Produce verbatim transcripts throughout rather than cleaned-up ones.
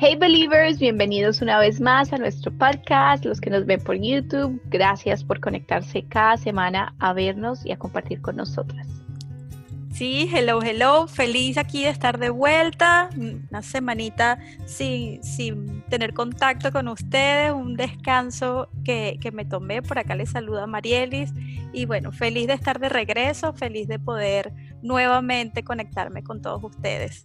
Hey Believers, bienvenidos una vez más a nuestro podcast, los que nos ven por YouTube, gracias por conectarse cada semana a vernos y a compartir con nosotras. Sí, hello, hello, feliz aquí de estar de vuelta, una semanita sin, sin tener contacto con ustedes, un descanso que, que me tomé, por acá les saluda Marielis y bueno, feliz de estar de regreso, feliz de poder nuevamente conectarme con todos ustedes.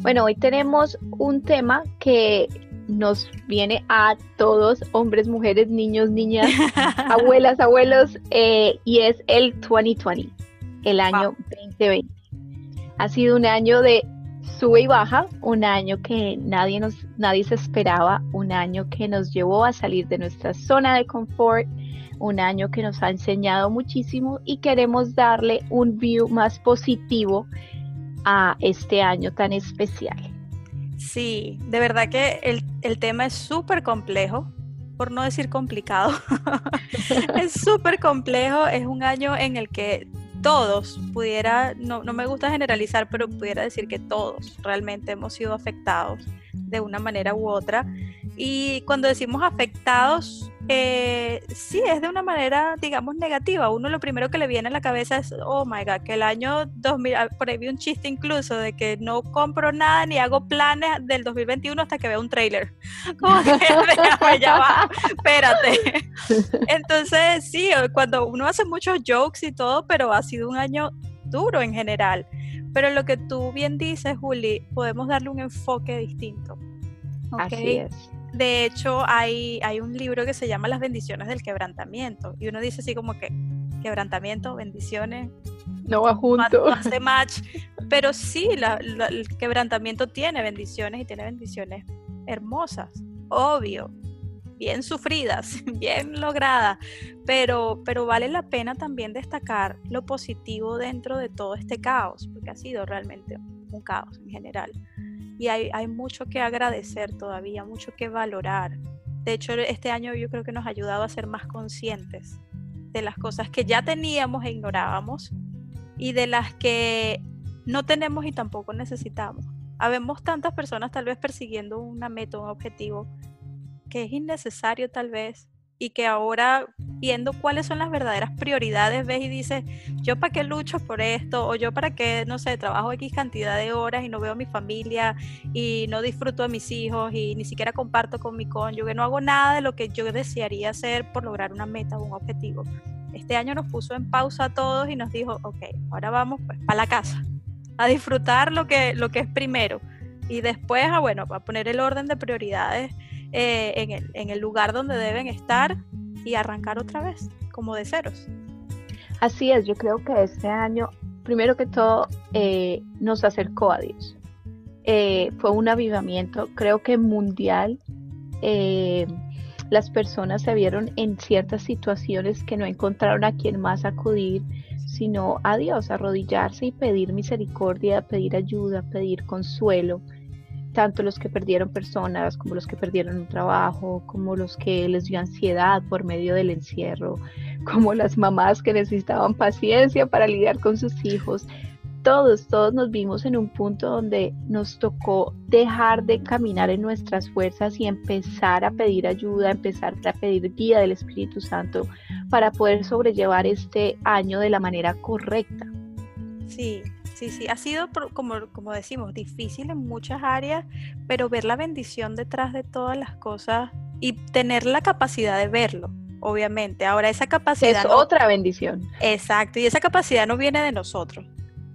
Bueno, hoy tenemos un tema que nos viene a todos, hombres, mujeres, niños, niñas, abuelas, abuelos, eh, y es el veinte veinte, el año wow. veinte veinte. Ha sido un año de sube y baja, un año que nadie, nos, nadie se esperaba, un año que nos llevó a salir de nuestra zona de confort, un año que nos ha enseñado muchísimo y queremos darle un view más positivo a este año tan especial. Sí, de verdad que el, el tema es súper complejo, por no decir complicado. Es súper complejo, es un año en el que todos pudiera, no, no me gusta generalizar, pero pudiera decir que todos realmente hemos sido afectados de una manera u otra. Y cuando decimos afectados, eh, sí, es de una manera, digamos, negativa. Uno lo primero que le viene a la cabeza es, oh my God, que el año dos mil, por ahí vi un chiste incluso de que no compro nada ni hago planes del dos mil veintiuno hasta que veo un tráiler. Como que, déjame, ya va, espérate. Entonces, sí, cuando uno hace muchos jokes y todo, pero ha sido un año duro en general. Pero lo que tú bien dices, Juli, podemos darle un enfoque distinto. Okay. Así es. De hecho, hay, hay un libro que se llama Las bendiciones del quebrantamiento. Y uno dice así como que, quebrantamiento, bendiciones. No va junto. No hace match. Pero sí, la, la, el quebrantamiento tiene bendiciones y tiene bendiciones hermosas, obvio. Bien sufridas, bien logradas. Pero, pero vale la pena también destacar lo positivo dentro de todo este caos. Porque ha sido realmente un caos en general. Y hay, hay mucho que agradecer todavía, mucho que valorar. De hecho, este año yo creo que nos ha ayudado a ser más conscientes de las cosas que ya teníamos e ignorábamos y de las que no tenemos y tampoco necesitamos. Habemos tantas personas tal vez persiguiendo una meta, un objetivo que es innecesario tal vez y que ahora viendo cuáles son las verdaderas prioridades ves y dices, yo para qué lucho por esto, o yo para qué, no sé, trabajo X cantidad de horas y no veo a mi familia y no disfruto a mis hijos y ni siquiera comparto con mi cónyuge, no hago nada de lo que yo desearía hacer por lograr una meta o un objetivo. Este año nos puso en pausa a todos y nos dijo, ok, ahora vamos pues para la casa, a disfrutar lo que, lo que es primero y después a, bueno, a poner el orden de prioridades Eh, en, el, en el lugar donde deben estar y arrancar otra vez, como de ceros. Así es, yo creo que este año, primero que todo, eh, nos acercó a Dios. Eh, fue un avivamiento, creo que mundial. Eh, las personas se vieron en ciertas situaciones que no encontraron a quien más acudir, sino a Dios, arrodillarse y pedir misericordia, pedir ayuda, pedir consuelo. Tanto los que perdieron personas, como los que perdieron un trabajo, como los que les dio ansiedad por medio del encierro, como las mamás que necesitaban paciencia para lidiar con sus hijos. Todos, todos nos vimos en un punto donde nos tocó dejar de caminar en nuestras fuerzas y empezar a pedir ayuda, empezar a pedir guía del Espíritu Santo para poder sobrellevar este año de la manera correcta. Sí. Sí, sí, ha sido, como, como decimos, difícil en muchas áreas, pero ver la bendición detrás de todas las cosas y tener la capacidad de verlo, obviamente. Ahora, esa capacidad... Es no, otra bendición. Exacto, y esa capacidad no viene de nosotros.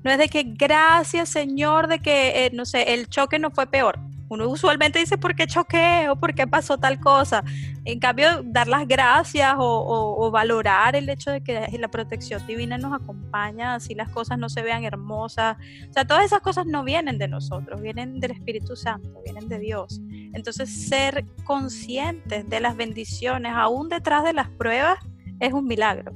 No es de que, gracias, Señor, de que, eh, no sé, el choque no fue peor. Uno usualmente dice, ¿por qué choqué? ¿O por qué pasó tal cosa? En cambio, dar las gracias o, o, o valorar el hecho de que la protección divina nos acompaña, así las cosas no se vean hermosas. O sea, todas esas cosas no vienen de nosotros, vienen del Espíritu Santo, vienen de Dios. Entonces, ser conscientes de las bendiciones, aún detrás de las pruebas, es un milagro.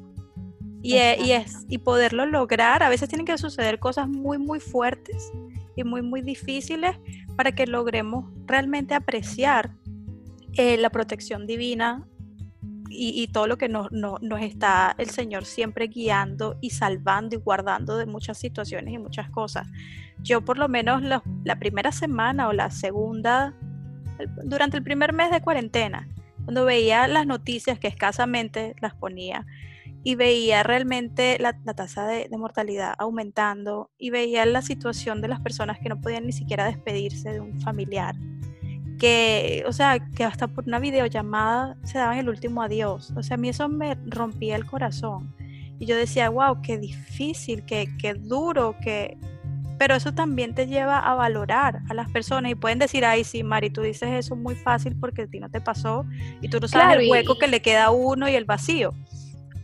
Y, y, es, y poderlo lograr, a veces tienen que suceder cosas muy, muy fuertes y muy, muy difíciles para que logremos realmente apreciar eh, la protección divina y, y todo lo que nos, nos, nos está el Señor siempre guiando y salvando y guardando de muchas situaciones y muchas cosas. Yo por lo menos la, la primera semana o la segunda, el, durante el primer mes de cuarentena, cuando veía las noticias que escasamente las ponía y veía realmente la, la tasa de, de mortalidad aumentando y veía la situación de las personas que no podían ni siquiera despedirse de un familiar, que, o sea, que hasta por una videollamada se daban el último adiós. O sea, a mí eso me rompía el corazón. Y yo decía, wow, qué difícil, qué, qué duro, qué... Pero eso también te lleva a valorar a las personas. Y pueden decir, ay, sí, Mari, tú dices eso muy fácil porque a ti no te pasó. Y tú no sabes claro, el hueco y... que le queda a uno y el vacío.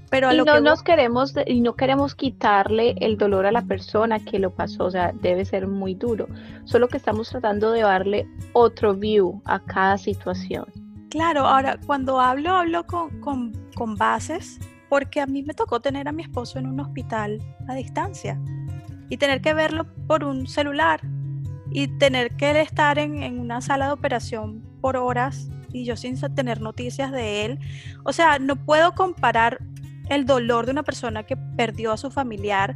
Pero a y lo no que nos vos... queremos y no queremos quitarle el dolor a la persona que lo pasó, o sea, debe ser muy duro. Solo que estamos tratando de darle otro view a cada situación. Claro, ahora cuando hablo, hablo con, con, con bases, porque a mí me tocó tener a mi esposo en un hospital a distancia y tener que verlo por un celular y tener que estar en, en una sala de operación por horas y yo sin tener noticias de él. O sea, no puedo comparar el dolor de una persona que perdió a su familiar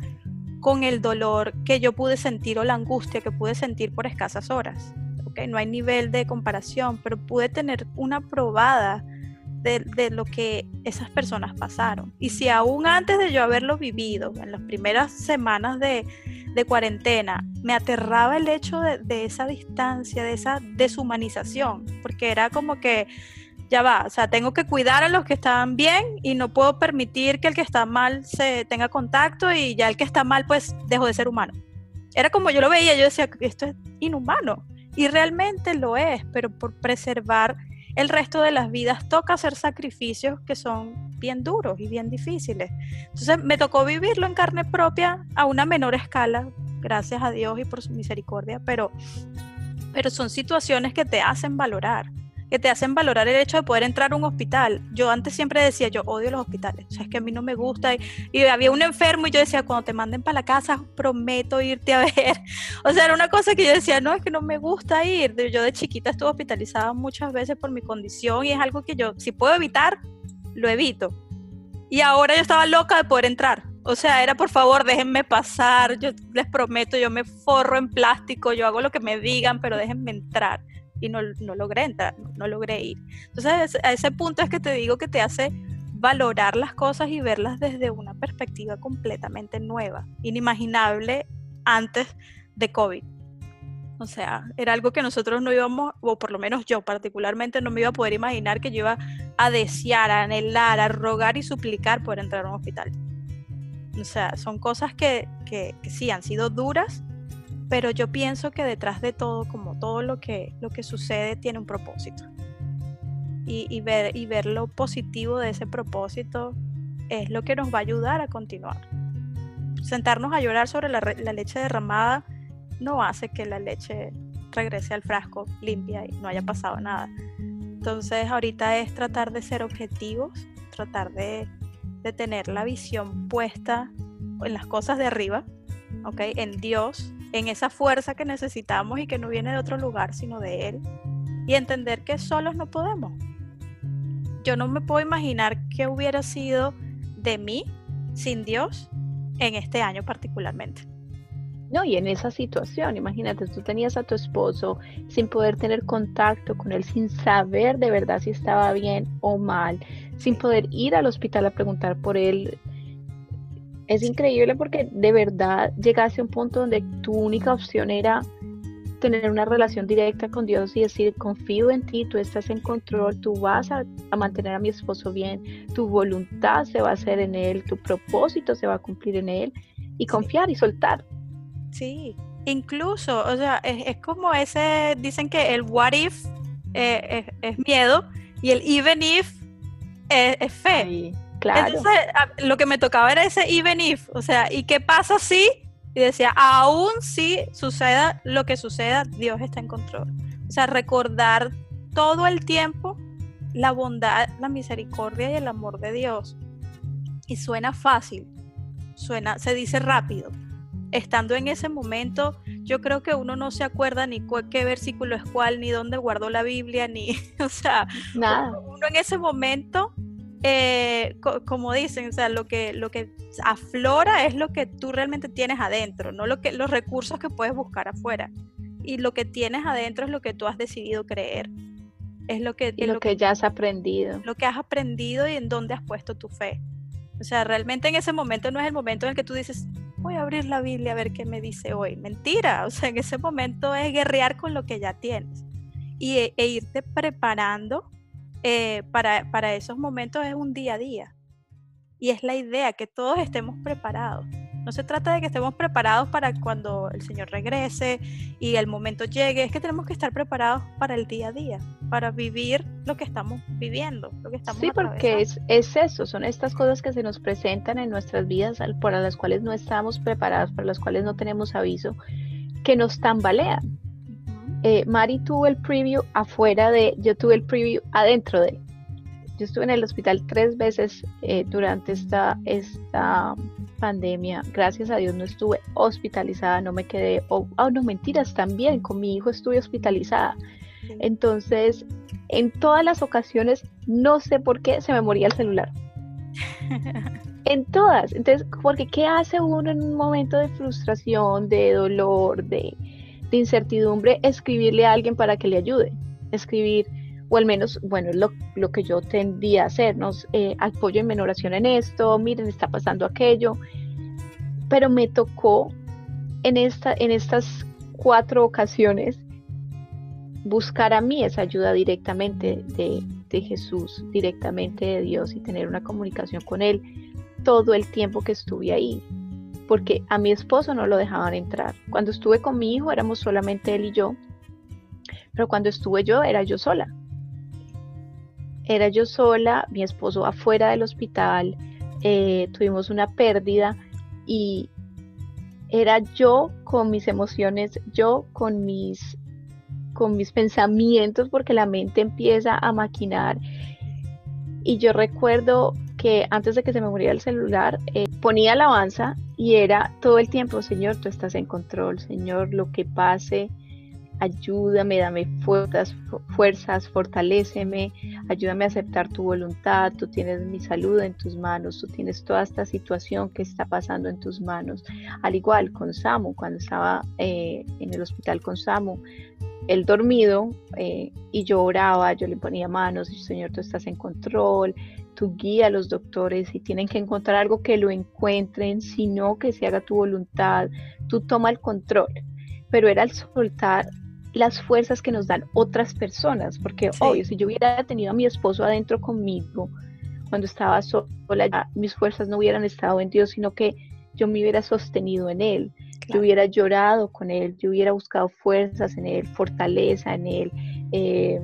con el dolor que yo pude sentir o la angustia que pude sentir por escasas horas. ¿Okay? No hay nivel de comparación, pero pude tener una probada de, de lo que esas personas pasaron. Y si aún antes de yo haberlo vivido, en las primeras semanas de, de cuarentena, me aterraba el hecho de, de esa distancia, de esa deshumanización, porque era como que ya va, o sea, tengo que cuidar a los que están bien y no puedo permitir que el que está mal se tenga contacto y ya el que está mal pues dejó de ser humano. Era como yo lo veía, yo decía, esto es inhumano y realmente lo es, pero por preservar el resto de las vidas toca hacer sacrificios que son bien duros y bien difíciles. Entonces me tocó vivirlo en carne propia a una menor escala, gracias a Dios y por su misericordia, pero, pero son situaciones que te hacen valorar. Que te hacen valorar el hecho de poder entrar a un hospital. Yo antes siempre decía, yo odio los hospitales, o sea, es que a mí no me gusta, y, y había un enfermo y yo decía, cuando te manden para la casa prometo irte a ver. O sea, era una cosa que yo decía, no, es que no me gusta ir. Yo de chiquita estuve hospitalizada muchas veces por mi condición y es algo que yo, si puedo evitar, lo evito. Y ahora yo estaba loca de poder entrar. O sea, era por favor, déjenme pasar, yo les prometo, yo me forro en plástico, yo hago lo que me digan, pero déjenme entrar. Y no, no logré entrar, no, no logré ir. Entonces a ese punto es que te digo que te hace valorar las cosas y verlas desde una perspectiva completamente nueva, inimaginable antes de COVID. O sea, era algo que nosotros no íbamos, o por lo menos yo particularmente no me iba a poder imaginar que yo iba a desear, a anhelar, a rogar y suplicar poder entrar a un hospital. O sea, son cosas que, que, que sí han sido duras, pero yo pienso que detrás de todo, como todo lo que, lo que sucede, tiene un propósito. Y, y, ver, y ver lo positivo de ese propósito es lo que nos va a ayudar a continuar. Sentarnos a llorar sobre la, la leche derramada no hace que la leche regrese al frasco limpia y no haya pasado nada. Entonces ahorita es tratar de ser objetivos, tratar de, de tener la visión puesta en las cosas de arriba, ¿okay? En Dios, en esa fuerza que necesitamos y que no viene de otro lugar sino de Él, y entender que solos no podemos. Yo no me puedo imaginar qué hubiera sido de mí sin Dios en este año particularmente. No, y en esa situación, imagínate, tú tenías a tu esposo sin poder tener contacto con él, sin saber de verdad si estaba bien o mal, sin poder ir al hospital a preguntar por él. Es increíble porque de verdad llegaste a un punto donde tu única opción era tener una relación directa con Dios y decir, confío en ti, tú estás en control, tú vas a, a mantener a mi esposo bien, tu voluntad se va a hacer en él, tu propósito se va a cumplir en él, y confiar sí. Y soltar. Sí, incluso, o sea, es, es como ese, dicen que el what if eh, es, es miedo y el even if es, es fe. Sí. Claro. Entonces lo que me tocaba era ese even if, o sea, ¿y qué pasa si? Y decía, aún si suceda lo que suceda, Dios está en control. O sea, recordar todo el tiempo la bondad, la misericordia y el amor de Dios. Y suena fácil, suena, se dice rápido. Estando en ese momento, yo creo que uno no se acuerda ni cu- qué versículo es cuál, ni dónde guardó la Biblia, ni, o sea, nada. Uno en ese momento eh, co- como dicen, o sea, lo que, lo que aflora es lo que tú realmente tienes adentro, no lo que, los recursos que puedes buscar afuera. Y lo que tienes adentro es lo que tú has decidido creer. Es lo que, y es lo, lo que ya has aprendido. Lo que has aprendido y en dónde has puesto tu fe. O sea, realmente en ese momento no es el momento en el que tú dices, voy a abrir la Biblia a ver qué me dice hoy. Mentira, o sea, en ese momento es guerrear con lo que ya tienes. Y e, e irte preparando eh, para, para esos momentos es un día a día. Y es la idea, que todos estemos preparados. No se trata de que estemos preparados para cuando el Señor regrese y el momento llegue. Es que tenemos que estar preparados para el día a día, para vivir lo que estamos viviendo, lo que estamos atravesando. Sí, porque es, es eso, son estas cosas que se nos presentan en nuestras vidas para las cuales no estamos preparados, para las cuales no tenemos aviso, que nos tambalean. Uh-huh. Eh, Mari tuvo el preview afuera de, yo tuve el preview adentro de. Yo estuve en el hospital tres veces eh, durante esta, esta pandemia. Gracias a Dios no estuve hospitalizada, no me quedé... Oh, oh, no, mentiras, también con mi hijo estuve hospitalizada. Entonces, en todas las ocasiones, no sé por qué, se me moría el celular. En todas. Entonces, porque ¿qué hace uno en un momento de frustración, de dolor, de, de incertidumbre? Escribirle a alguien para que le ayude. Escribir... O al menos, bueno, es lo, lo que yo tendía a hacer, ¿no? Eh, apóyenme en oración en esto, miren, está pasando aquello. Pero me tocó en, esta, en estas cuatro ocasiones buscar a mí esa ayuda directamente de, de Jesús, directamente de Dios, y tener una comunicación con Él todo el tiempo que estuve ahí. Porque a mi esposo no lo dejaban entrar. Cuando estuve con mi hijo éramos solamente él y yo, pero cuando estuve yo era yo sola. Era yo sola, mi esposo afuera del hospital, eh, tuvimos una pérdida y era yo con mis emociones, yo con mis, con mis pensamientos, porque la mente empieza a maquinar. Y yo recuerdo que antes de que se me muriera el celular, eh, ponía alabanza y era todo el tiempo, Señor, tú estás en control, Señor, lo que pase, ayúdame, dame fuerzas, fuerzas, fortaléceme, ayúdame a aceptar tu voluntad, tú tienes mi salud en tus manos, tú tienes toda esta situación que está pasando en tus manos. Al igual con Samu, cuando estaba eh, en el hospital con Samu, él dormido eh, y yo oraba, yo le ponía manos, Señor, tú estás en control, tú guía a los doctores, si tienen que encontrar algo que lo encuentren, si no, que se haga tu voluntad, tú toma el control. Pero era el soltar las fuerzas que nos dan otras personas, porque sí, obvio, si yo hubiera tenido a mi esposo adentro conmigo, cuando estaba sola, ya mis fuerzas no hubieran estado en Dios, sino que yo me hubiera sostenido en Él, claro. Yo hubiera llorado con Él, yo hubiera buscado fuerzas en Él, fortaleza en Él. Eh,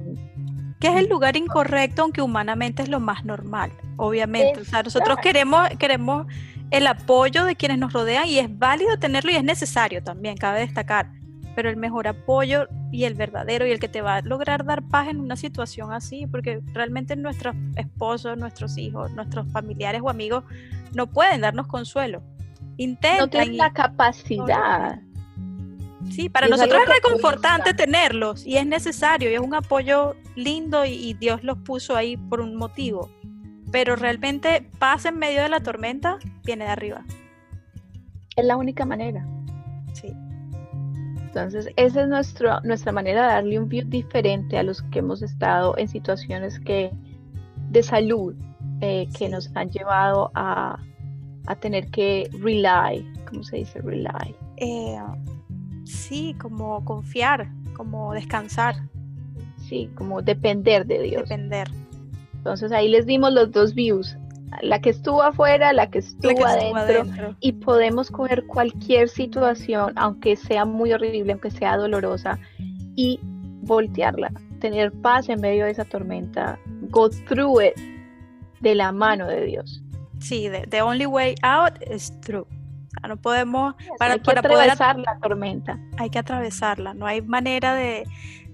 que es el lugar incorrecto, aunque humanamente es lo más normal, obviamente. O sea, nosotros queremos, queremos el apoyo de quienes nos rodean y es válido tenerlo y es necesario también, cabe destacar. Pero el mejor apoyo y el verdadero y el que te va a lograr dar paz en una situación así, porque realmente nuestros esposos, nuestros hijos, nuestros familiares o amigos no pueden darnos consuelo. Intentan. No tienen la capacidad. Sí, para es nosotros es reconfortante tenerlos y es necesario y es un apoyo lindo y, y Dios los puso ahí por un motivo. Pero realmente paz en medio de la tormenta viene de arriba. Es la única manera. Sí. Entonces, esa es nuestro, nuestra manera de darle un view diferente a los que hemos estado en situaciones que, de salud eh, que nos han llevado a, a tener que rely, ¿cómo se dice rely? Eh, sí, como confiar, como descansar. Sí, como depender de Dios. Depender. Entonces ahí les dimos los dos views, la que estuvo afuera, la que estuvo, la que estuvo adentro, adentro, y podemos coger cualquier situación, aunque sea muy horrible, aunque sea dolorosa, y voltearla, tener paz en medio de esa tormenta, go through it, de la mano de Dios. Sí, the, the only way out is through. No podemos... Sí, para, hay que para atravesar poder, la tormenta. Hay que atravesarla, no hay manera de...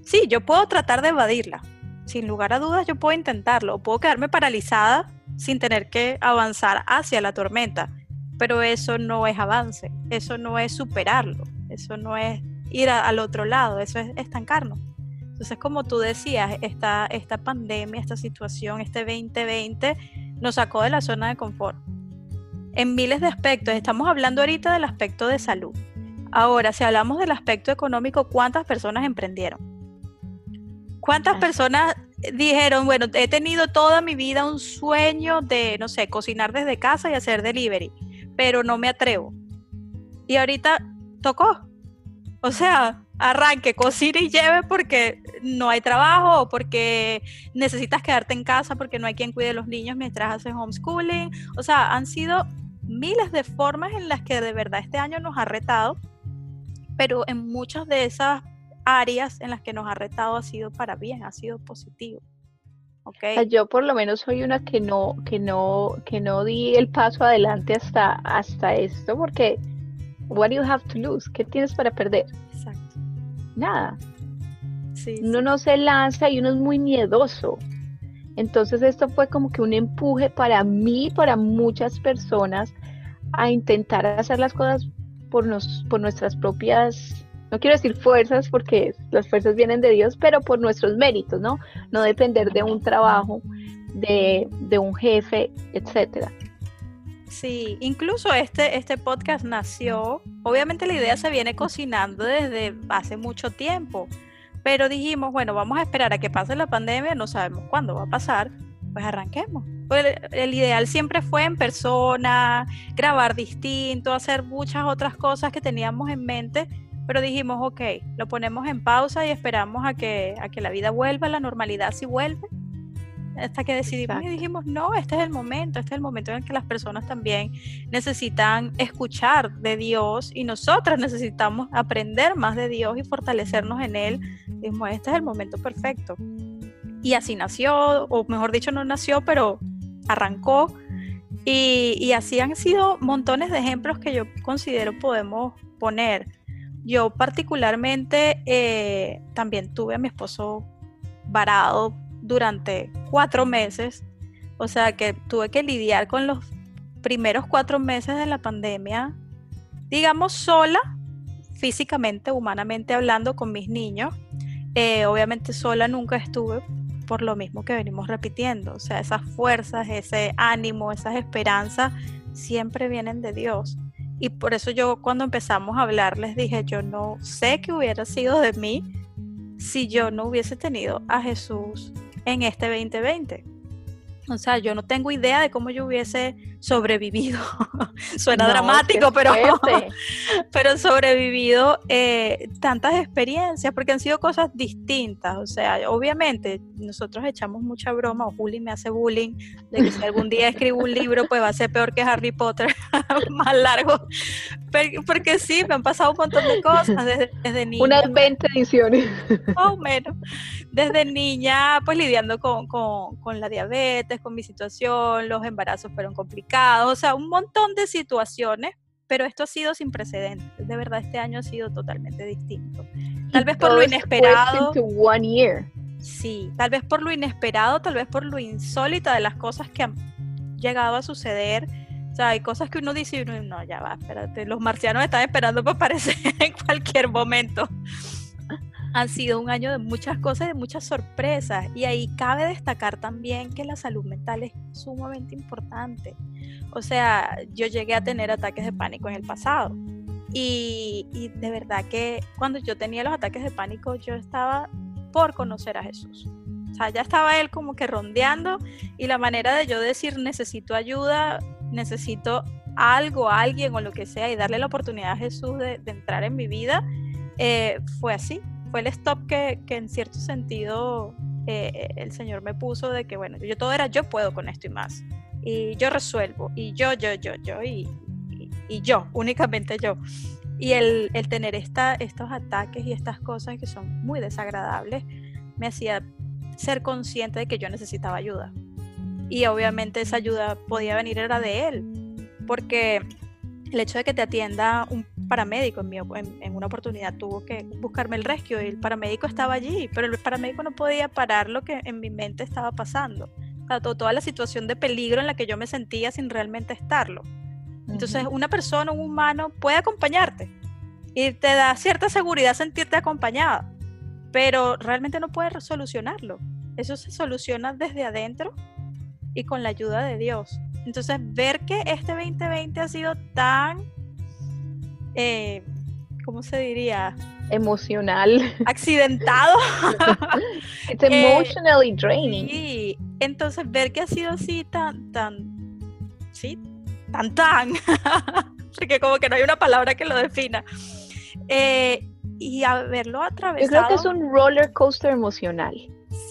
Sí, yo puedo tratar de evadirla. Sin lugar a dudas yo puedo intentarlo, puedo quedarme paralizada sin tener que avanzar hacia la tormenta, pero eso no es avance, eso no es superarlo, eso no es ir a, al otro lado, eso es estancarnos. Entonces, como tú decías, esta, esta pandemia, esta situación, este veinte veinte nos sacó de la zona de confort en miles de aspectos. Estamos hablando ahorita del aspecto de salud. Ahora, si hablamos del aspecto económico, ¿cuántas personas emprendieron? ¿Cuántas personas dijeron, bueno, he tenido toda mi vida un sueño de, no sé, cocinar desde casa y hacer delivery, pero no me atrevo? Y ahorita tocó. O sea, arranque, cocine y lleve porque no hay trabajo, o porque necesitas quedarte en casa porque no hay quien cuide a los niños mientras haces homeschooling. O sea, han sido miles de formas en las que de verdad este año nos ha retado, pero en muchas de esas áreas en las que nos ha retado ha sido para bien, ha sido positivo. Okay. Yo por lo menos soy una que no, que no, que no di el paso adelante hasta, hasta esto, porque what do you have to lose? ¿Qué tienes para perder? Exacto. Nada. Sí, uno sí. no se lanza y uno es muy miedoso. Entonces esto fue como que un empuje para mí, para muchas personas, a intentar hacer las cosas por, nos, por nuestras propias, no quiero decir fuerzas porque las fuerzas vienen de Dios, pero por nuestros méritos, ¿no? No depender de un trabajo, de, de un jefe, etcétera. Sí, incluso este, este podcast nació, obviamente la idea se viene cocinando desde hace mucho tiempo, pero dijimos, bueno, vamos a esperar a que pase la pandemia, no sabemos cuándo va a pasar, pues arranquemos. Pues el ideal siempre fue en persona, grabar distinto, hacer muchas otras cosas que teníamos en mente, pero dijimos, ok, lo ponemos en pausa y esperamos a que, a que la vida vuelva, la normalidad sí vuelve, hasta que decidimos. Exacto. Y dijimos, no, este es el momento, este es el momento en el que las personas también necesitan escuchar de Dios y nosotras necesitamos aprender más de Dios y fortalecernos en Él. Dijimos, este es el momento perfecto. Y así nació, o mejor dicho, no nació, pero arrancó. Y, y así han sido montones de ejemplos que yo considero podemos poner. Yo particularmente eh, también tuve a mi esposo varado durante cuatro meses, o sea que tuve que lidiar con los primeros cuatro meses de la pandemia, digamos sola, físicamente, humanamente hablando, con mis niños. Eh, obviamente sola nunca estuve, por lo mismo que venimos repitiendo, o sea, esas fuerzas, ese ánimo, esas esperanzas, siempre vienen de Dios. Y por eso yo cuando empezamos a hablar les dije, yo no sé qué hubiera sido de mí si yo no hubiese tenido a Jesús en este veinte veinte. O sea, yo no tengo idea de cómo yo hubiese sobrevivido. Suena no, dramático, pero, pero sobrevivido eh, tantas experiencias, porque han sido cosas distintas. O sea, obviamente nosotros echamos mucha broma, o Juli me hace bullying, de que si algún día escribo un libro, pues va a ser peor que Harry Potter, más largo. Pero, porque sí, me han pasado un montón de cosas desde, desde niña. Unas veinte ediciones. Más o menos. Desde niña, pues lidiando con, con, con la diabetes, con mi situación, los embarazos fueron complicados, o sea, un montón de situaciones, pero esto ha sido sin precedentes. De verdad, este año ha sido totalmente distinto. Tal vez por lo inesperado. Sí, tal vez por lo inesperado, tal vez por lo insólita de las cosas que han llegado a suceder. O sea, hay cosas que uno dice, no, ya va, espérate, los marcianos están esperando para aparecer en cualquier momento. Han sido un año de muchas cosas, de muchas sorpresas, y ahí cabe destacar también que la salud mental es sumamente importante. O sea, yo llegué a tener ataques de pánico en el pasado y, y de verdad que cuando yo tenía los ataques de pánico yo estaba por conocer a Jesús. O sea, ya estaba Él como que rondeando, y la manera de yo decir necesito ayuda, necesito algo, alguien o lo que sea, y darle la oportunidad a Jesús de, de entrar en mi vida, eh, fue así. Fue el stop que, que en cierto sentido eh, el Señor me puso, de que bueno, yo todo era yo puedo con esto y más, y yo resuelvo, y yo, yo, yo, yo, y, y, y yo, únicamente yo. Y el, el tener esta, estos ataques y estas cosas que son muy desagradables me hacía ser consciente de que yo necesitaba ayuda, y obviamente esa ayuda podía venir era de Él, porque el hecho de que te atienda un paramédico, en, mi, en, en una oportunidad tuvo que buscarme el rescue y el paramédico estaba allí, pero el paramédico no podía parar lo que en mi mente estaba pasando, o sea, todo, toda la situación de peligro en la que yo me sentía sin realmente estarlo. Entonces uh-huh. una persona, un humano puede acompañarte y te da cierta seguridad sentirte acompañada, pero realmente no puedes solucionarlo. Eso se soluciona desde adentro y con la ayuda de Dios. Entonces, ver que este veinte veinte ha sido tan, eh, ¿cómo se diría? Emocional. Accidentado. It's emotionally eh, draining. Sí, entonces ver que ha sido así tan, tan, sí, tan, tan. Porque como que no hay una palabra que lo defina. Eh, y haberlo atravesado. Yo creo que es un roller coaster emocional.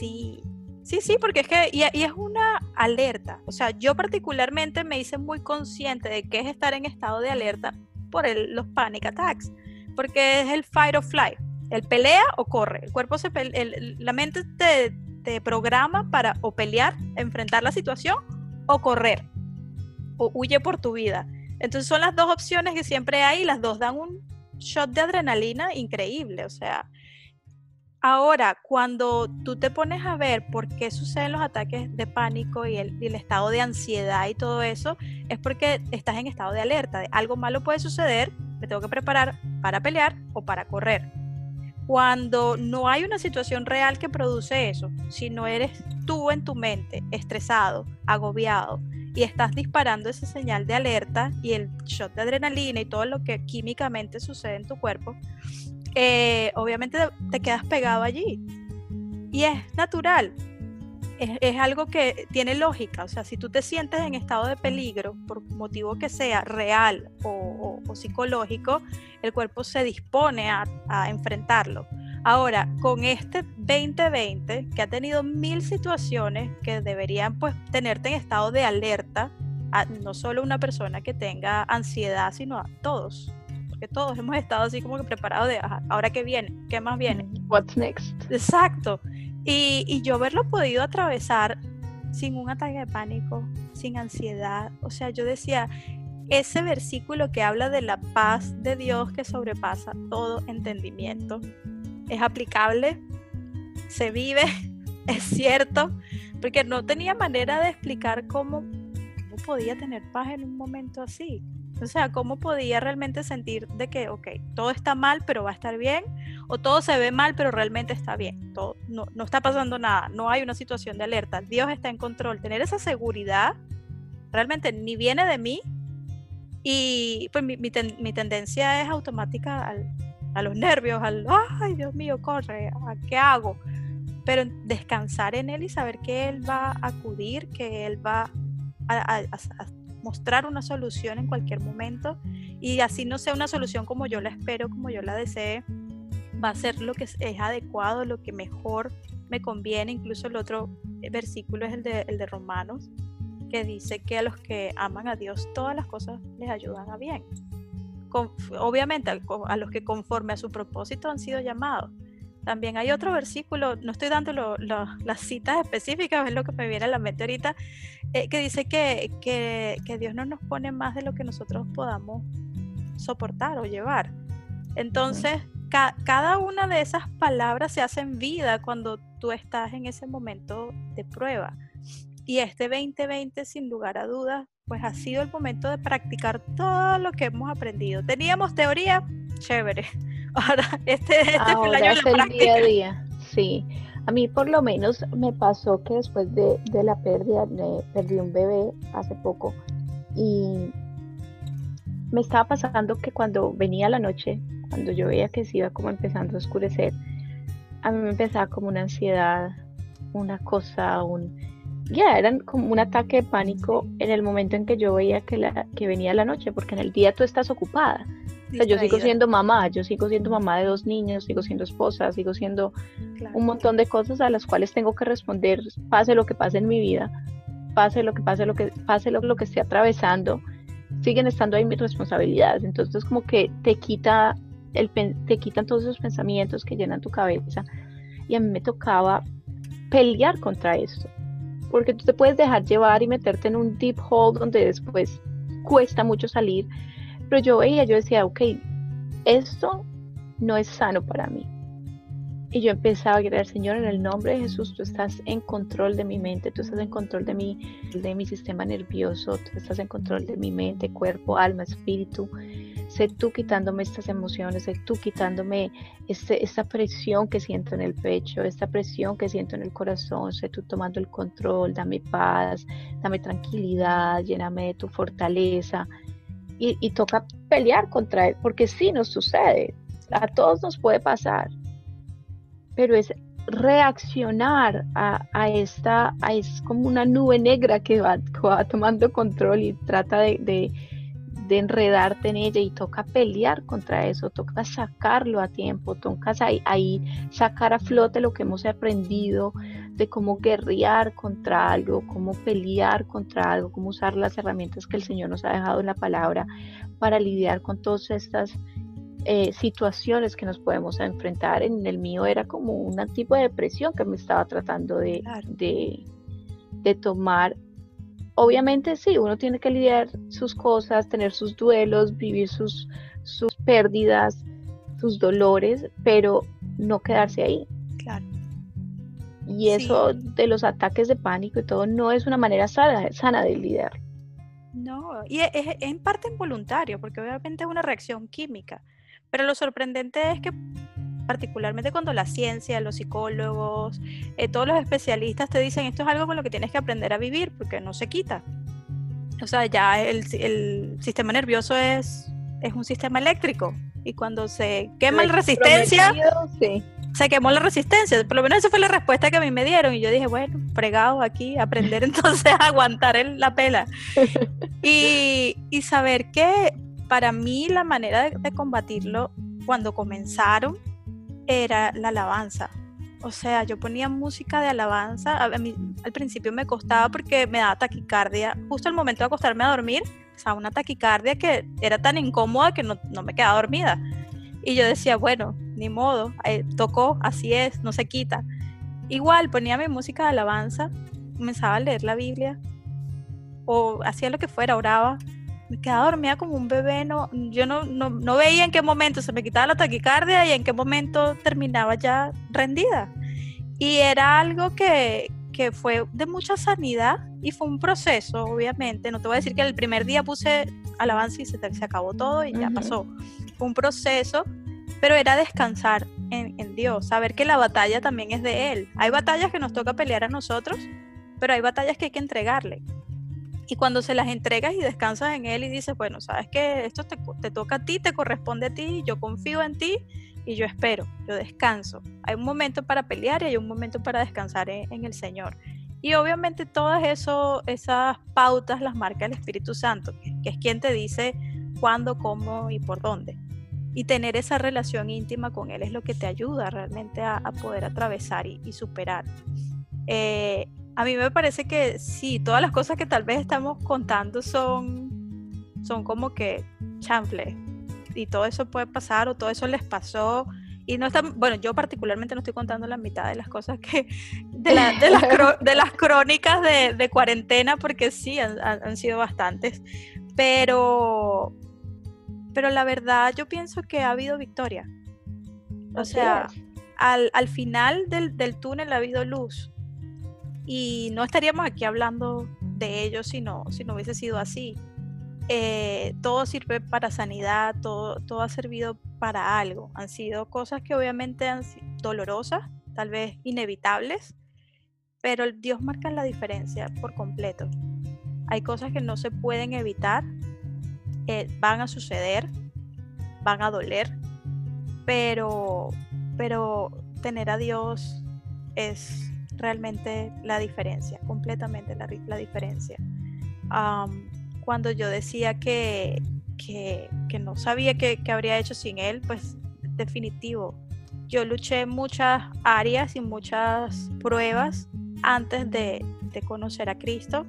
Sí. Sí, sí, porque es que, y, y es una alerta, o sea, yo particularmente me hice muy consciente de qué es estar en estado de alerta por el, los panic attacks, porque es el fight or flight, el pelea o corre, el cuerpo se pelea, el, la mente te, te programa para o pelear, enfrentar la situación, o correr, o huye por tu vida. Entonces son las dos opciones que siempre hay, y las dos dan un shot de adrenalina increíble, o sea... Ahora, cuando tú te pones a ver por qué suceden los ataques de pánico y el, y el estado de ansiedad y todo eso, es porque estás en estado de alerta, de algo malo puede suceder, me tengo que preparar para pelear o para correr. Cuando no hay una situación real que produce eso, si no eres tú en tu mente, estresado, agobiado, y estás disparando esa señal de alerta y el shot de adrenalina y todo lo que químicamente sucede en tu cuerpo, Eh, obviamente te quedas pegado allí y es natural, es, es algo que tiene lógica. O sea, si tú te sientes en estado de peligro por motivo que sea real o, o, o psicológico, el cuerpo se dispone a, a enfrentarlo. Ahora, con este veinte veinte que ha tenido mil situaciones que deberían pues tenerte en estado de alerta, a, no solo una persona que tenga ansiedad, sino a todos, que todos hemos estado así como que preparados de ajá, ahora qué viene, qué más viene, what's next, exacto, y, y yo haberlo podido atravesar sin un ataque de pánico, sin ansiedad. O sea, yo decía, ese versículo que habla de la paz de Dios que sobrepasa todo entendimiento es aplicable, se vive, es cierto, porque no tenía manera de explicar cómo, cómo podía tener paz en un momento así. O sea, ¿cómo podía realmente sentir de que, ok, todo está mal, pero va a estar bien? O todo se ve mal, pero realmente está bien. Todo, no, no está pasando nada, no hay una situación de alerta. Dios está en control. Tener esa seguridad realmente ni viene de mí. Y pues mi, mi, ten, mi tendencia es automática al, a los nervios, al, ay, Dios mío, corre, ¿a qué hago? Pero descansar en Él y saber que Él va a acudir, que Él va a... a, a mostrar una solución en cualquier momento, y así no sea una solución como yo la espero, como yo la desee, va a ser lo que es adecuado, lo que mejor me conviene. Incluso el otro versículo es el de, el de Romanos, que dice que a los que aman a Dios todas las cosas les ayudan a bien. Con, obviamente a, a los que conforme a su propósito han sido llamados. También hay otro versículo, no estoy dando lo, lo, las citas específicas, es lo que me viene a la mente ahorita, eh, que dice que, que, que Dios no nos pone más de lo que nosotros podamos soportar o llevar. Entonces, ca- cada una de esas palabras se hacen vida cuando tú estás en ese momento de prueba. Y este veinte veinte, sin lugar a dudas, pues ha sido el momento de practicar todo lo que hemos aprendido. Teníamos teoría, chévere. Ahora, este, este Ahora fue el año es de la práctica. Día a día, sí. A mí por lo menos me pasó que después de, de la pérdida, me perdí un bebé hace poco, y me estaba pasando que cuando venía la noche, cuando yo veía que se iba como empezando a oscurecer, a mí me empezaba como una ansiedad, una cosa, un... ya, yeah, eran como un ataque de pánico en el momento en que yo veía que, la, que venía la noche, porque en el día tú estás ocupada. O sea, yo sigo siendo mamá, yo sigo siendo mamá de dos niños, sigo siendo esposa, sigo siendo claro. un montón de cosas a las cuales tengo que responder, pase lo que pase en mi vida, pase lo que pase, lo que pase lo, lo que esté atravesando, siguen estando ahí mis responsabilidades. Entonces como que te quita el te quitan todos esos pensamientos que llenan tu cabeza, y a mí me tocaba pelear contra esto, porque tú te puedes dejar llevar y meterte en un deep hole donde después cuesta mucho salir. Pero yo veía, yo decía, ok, esto no es sano para mí. Y yo empezaba a gritar, Señor, en el nombre de Jesús, tú estás en control de mi mente, tú estás en control de mi, de mi sistema nervioso, tú estás en control de mi mente, cuerpo, alma, espíritu. sé tú quitándome estas emociones, sé tú quitándome este, esta presión que siento en el pecho, esta presión que siento en el corazón, sé tú tomando el control, dame paz, dame tranquilidad, lléname de tu fortaleza. Y, y toca pelear contra él, porque sí nos sucede, a todos nos puede pasar, pero es reaccionar a, a esta, a, es como una nube negra que va, que va tomando control y trata de, de, de enredarte en ella, y toca pelear contra eso, toca sacarlo a tiempo, toca ahí, ahí sacar a flote lo que hemos aprendido de cómo guerrear contra algo, cómo pelear contra algo, cómo usar las herramientas que el Señor nos ha dejado en la palabra para lidiar con todas estas eh, situaciones que nos podemos enfrentar. En el mío era como un tipo de depresión que me estaba tratando de, claro. de, de tomar. Obviamente sí, uno tiene que lidiar sus cosas, tener sus duelos, vivir sus, sus pérdidas, sus dolores, pero no quedarse ahí. Claro. Y eso sí. de los ataques de pánico y todo no es una manera sana, sana de lidiar. No, y es, es en parte involuntario, porque obviamente es una reacción química. Pero lo sorprendente es que particularmente cuando la ciencia, los psicólogos, eh, todos los especialistas te dicen esto es algo con lo que tienes que aprender a vivir, porque no se quita. O sea, ya el, el sistema nervioso es, es un sistema eléctrico, y cuando se quema la resistencia... Sí. Se quemó la resistencia, por lo menos esa fue la respuesta que a mí me dieron, y yo dije, bueno, fregado aquí, aprender entonces a aguantar el, la pela, y, y saber que para mí la manera de, de combatirlo cuando comenzaron era la alabanza. O sea, yo ponía música de alabanza. A mí, al principio me costaba porque me daba taquicardia, justo al momento de acostarme a dormir, o sea, una taquicardia que era tan incómoda que no, no me quedaba dormida. Y yo decía, bueno, ni modo, eh, tocó, así es, no se quita. Igual, ponía mi música de alabanza, comenzaba a leer la Biblia, o hacía lo que fuera, oraba. Me quedaba dormida como un bebé, no, yo no, no, no veía en qué momento se me quitaba la taquicardia y en qué momento terminaba ya rendida. Y era algo que, que fue de mucha sanidad, y fue un proceso, obviamente. No te voy a decir que el primer día puse alabanza y se, se acabó todo y ya pasó. Fue un proceso, pero era descansar en, en Dios, saber que la batalla también es de Él. Hay batallas que nos toca pelear a nosotros, pero hay batallas que hay que entregarle. Y cuando se las entregas y descansas en Él y dices, bueno, sabes que esto te, te toca a ti, te corresponde a ti, yo confío en ti y yo espero, yo descanso. Hay un momento para pelear y hay un momento para descansar en, en el Señor. Y obviamente todas eso, esas pautas las marca el Espíritu Santo, que es quien te dice cuándo, cómo y por dónde. Y tener esa relación íntima con Él es lo que te ayuda realmente a, a poder atravesar y, y superar. Eh, a mí me parece que sí, todas las cosas que tal vez estamos contando son, son como que chanfle. Y todo eso puede pasar, o todo eso les pasó. Y no están, bueno, yo particularmente no estoy contando la mitad de las cosas que de, la, de, las, cro, de las crónicas de, de cuarentena, porque sí, han, han sido bastantes. Pero... pero la verdad yo pienso que ha habido victoria. O Así sea, al, al final del, del túnel ha habido luz, y no estaríamos aquí hablando de ello si no, si no hubiese sido así. Eh, todo sirve para sanidad, todo, todo ha servido para algo. Han sido cosas que obviamente han sido dolorosas, tal vez inevitables, pero Dios marca la diferencia por completo. Hay cosas que no se pueden evitar, Eh, van a suceder, van a doler, pero, pero tener a Dios es realmente la diferencia, completamente la, la diferencia. Um, cuando yo decía que, que, que no sabía qué habría hecho sin Él, pues definitivo, yo luché en muchas áreas y muchas pruebas antes de, de conocer a Cristo.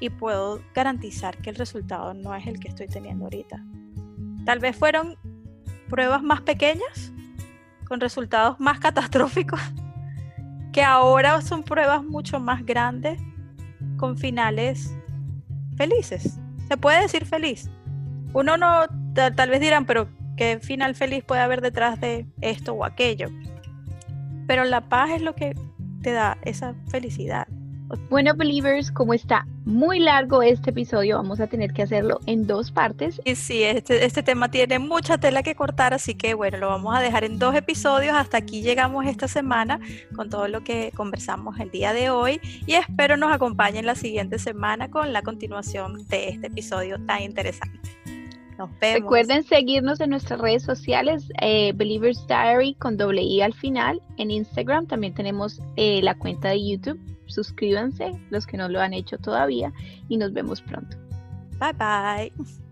Y puedo garantizar que el resultado no es el que estoy teniendo ahorita. Tal vez fueron pruebas más pequeñas, con resultados más catastróficos, que ahora son pruebas mucho más grandes, con finales felices. Se puede decir feliz. Uno no, t- tal vez dirán, pero ¿qué final feliz puede haber detrás de esto o aquello? Pero la paz es lo que te da esa felicidad. O Bueno, Believers, como está muy largo este episodio, vamos a tener que hacerlo en dos partes. Y sí, este, este tema tiene mucha tela que cortar, así que bueno, lo vamos a dejar en dos episodios. Hasta aquí llegamos esta semana con todo lo que conversamos el día de hoy y espero nos acompañen la siguiente semana con la continuación de este episodio tan interesante. Nos vemos. Recuerden seguirnos en nuestras redes sociales, eh, Believers Diary con doble i al final. En Instagram también tenemos eh, la cuenta de YouTube. Suscríbanse los que no lo han hecho todavía y nos vemos pronto. Bye bye.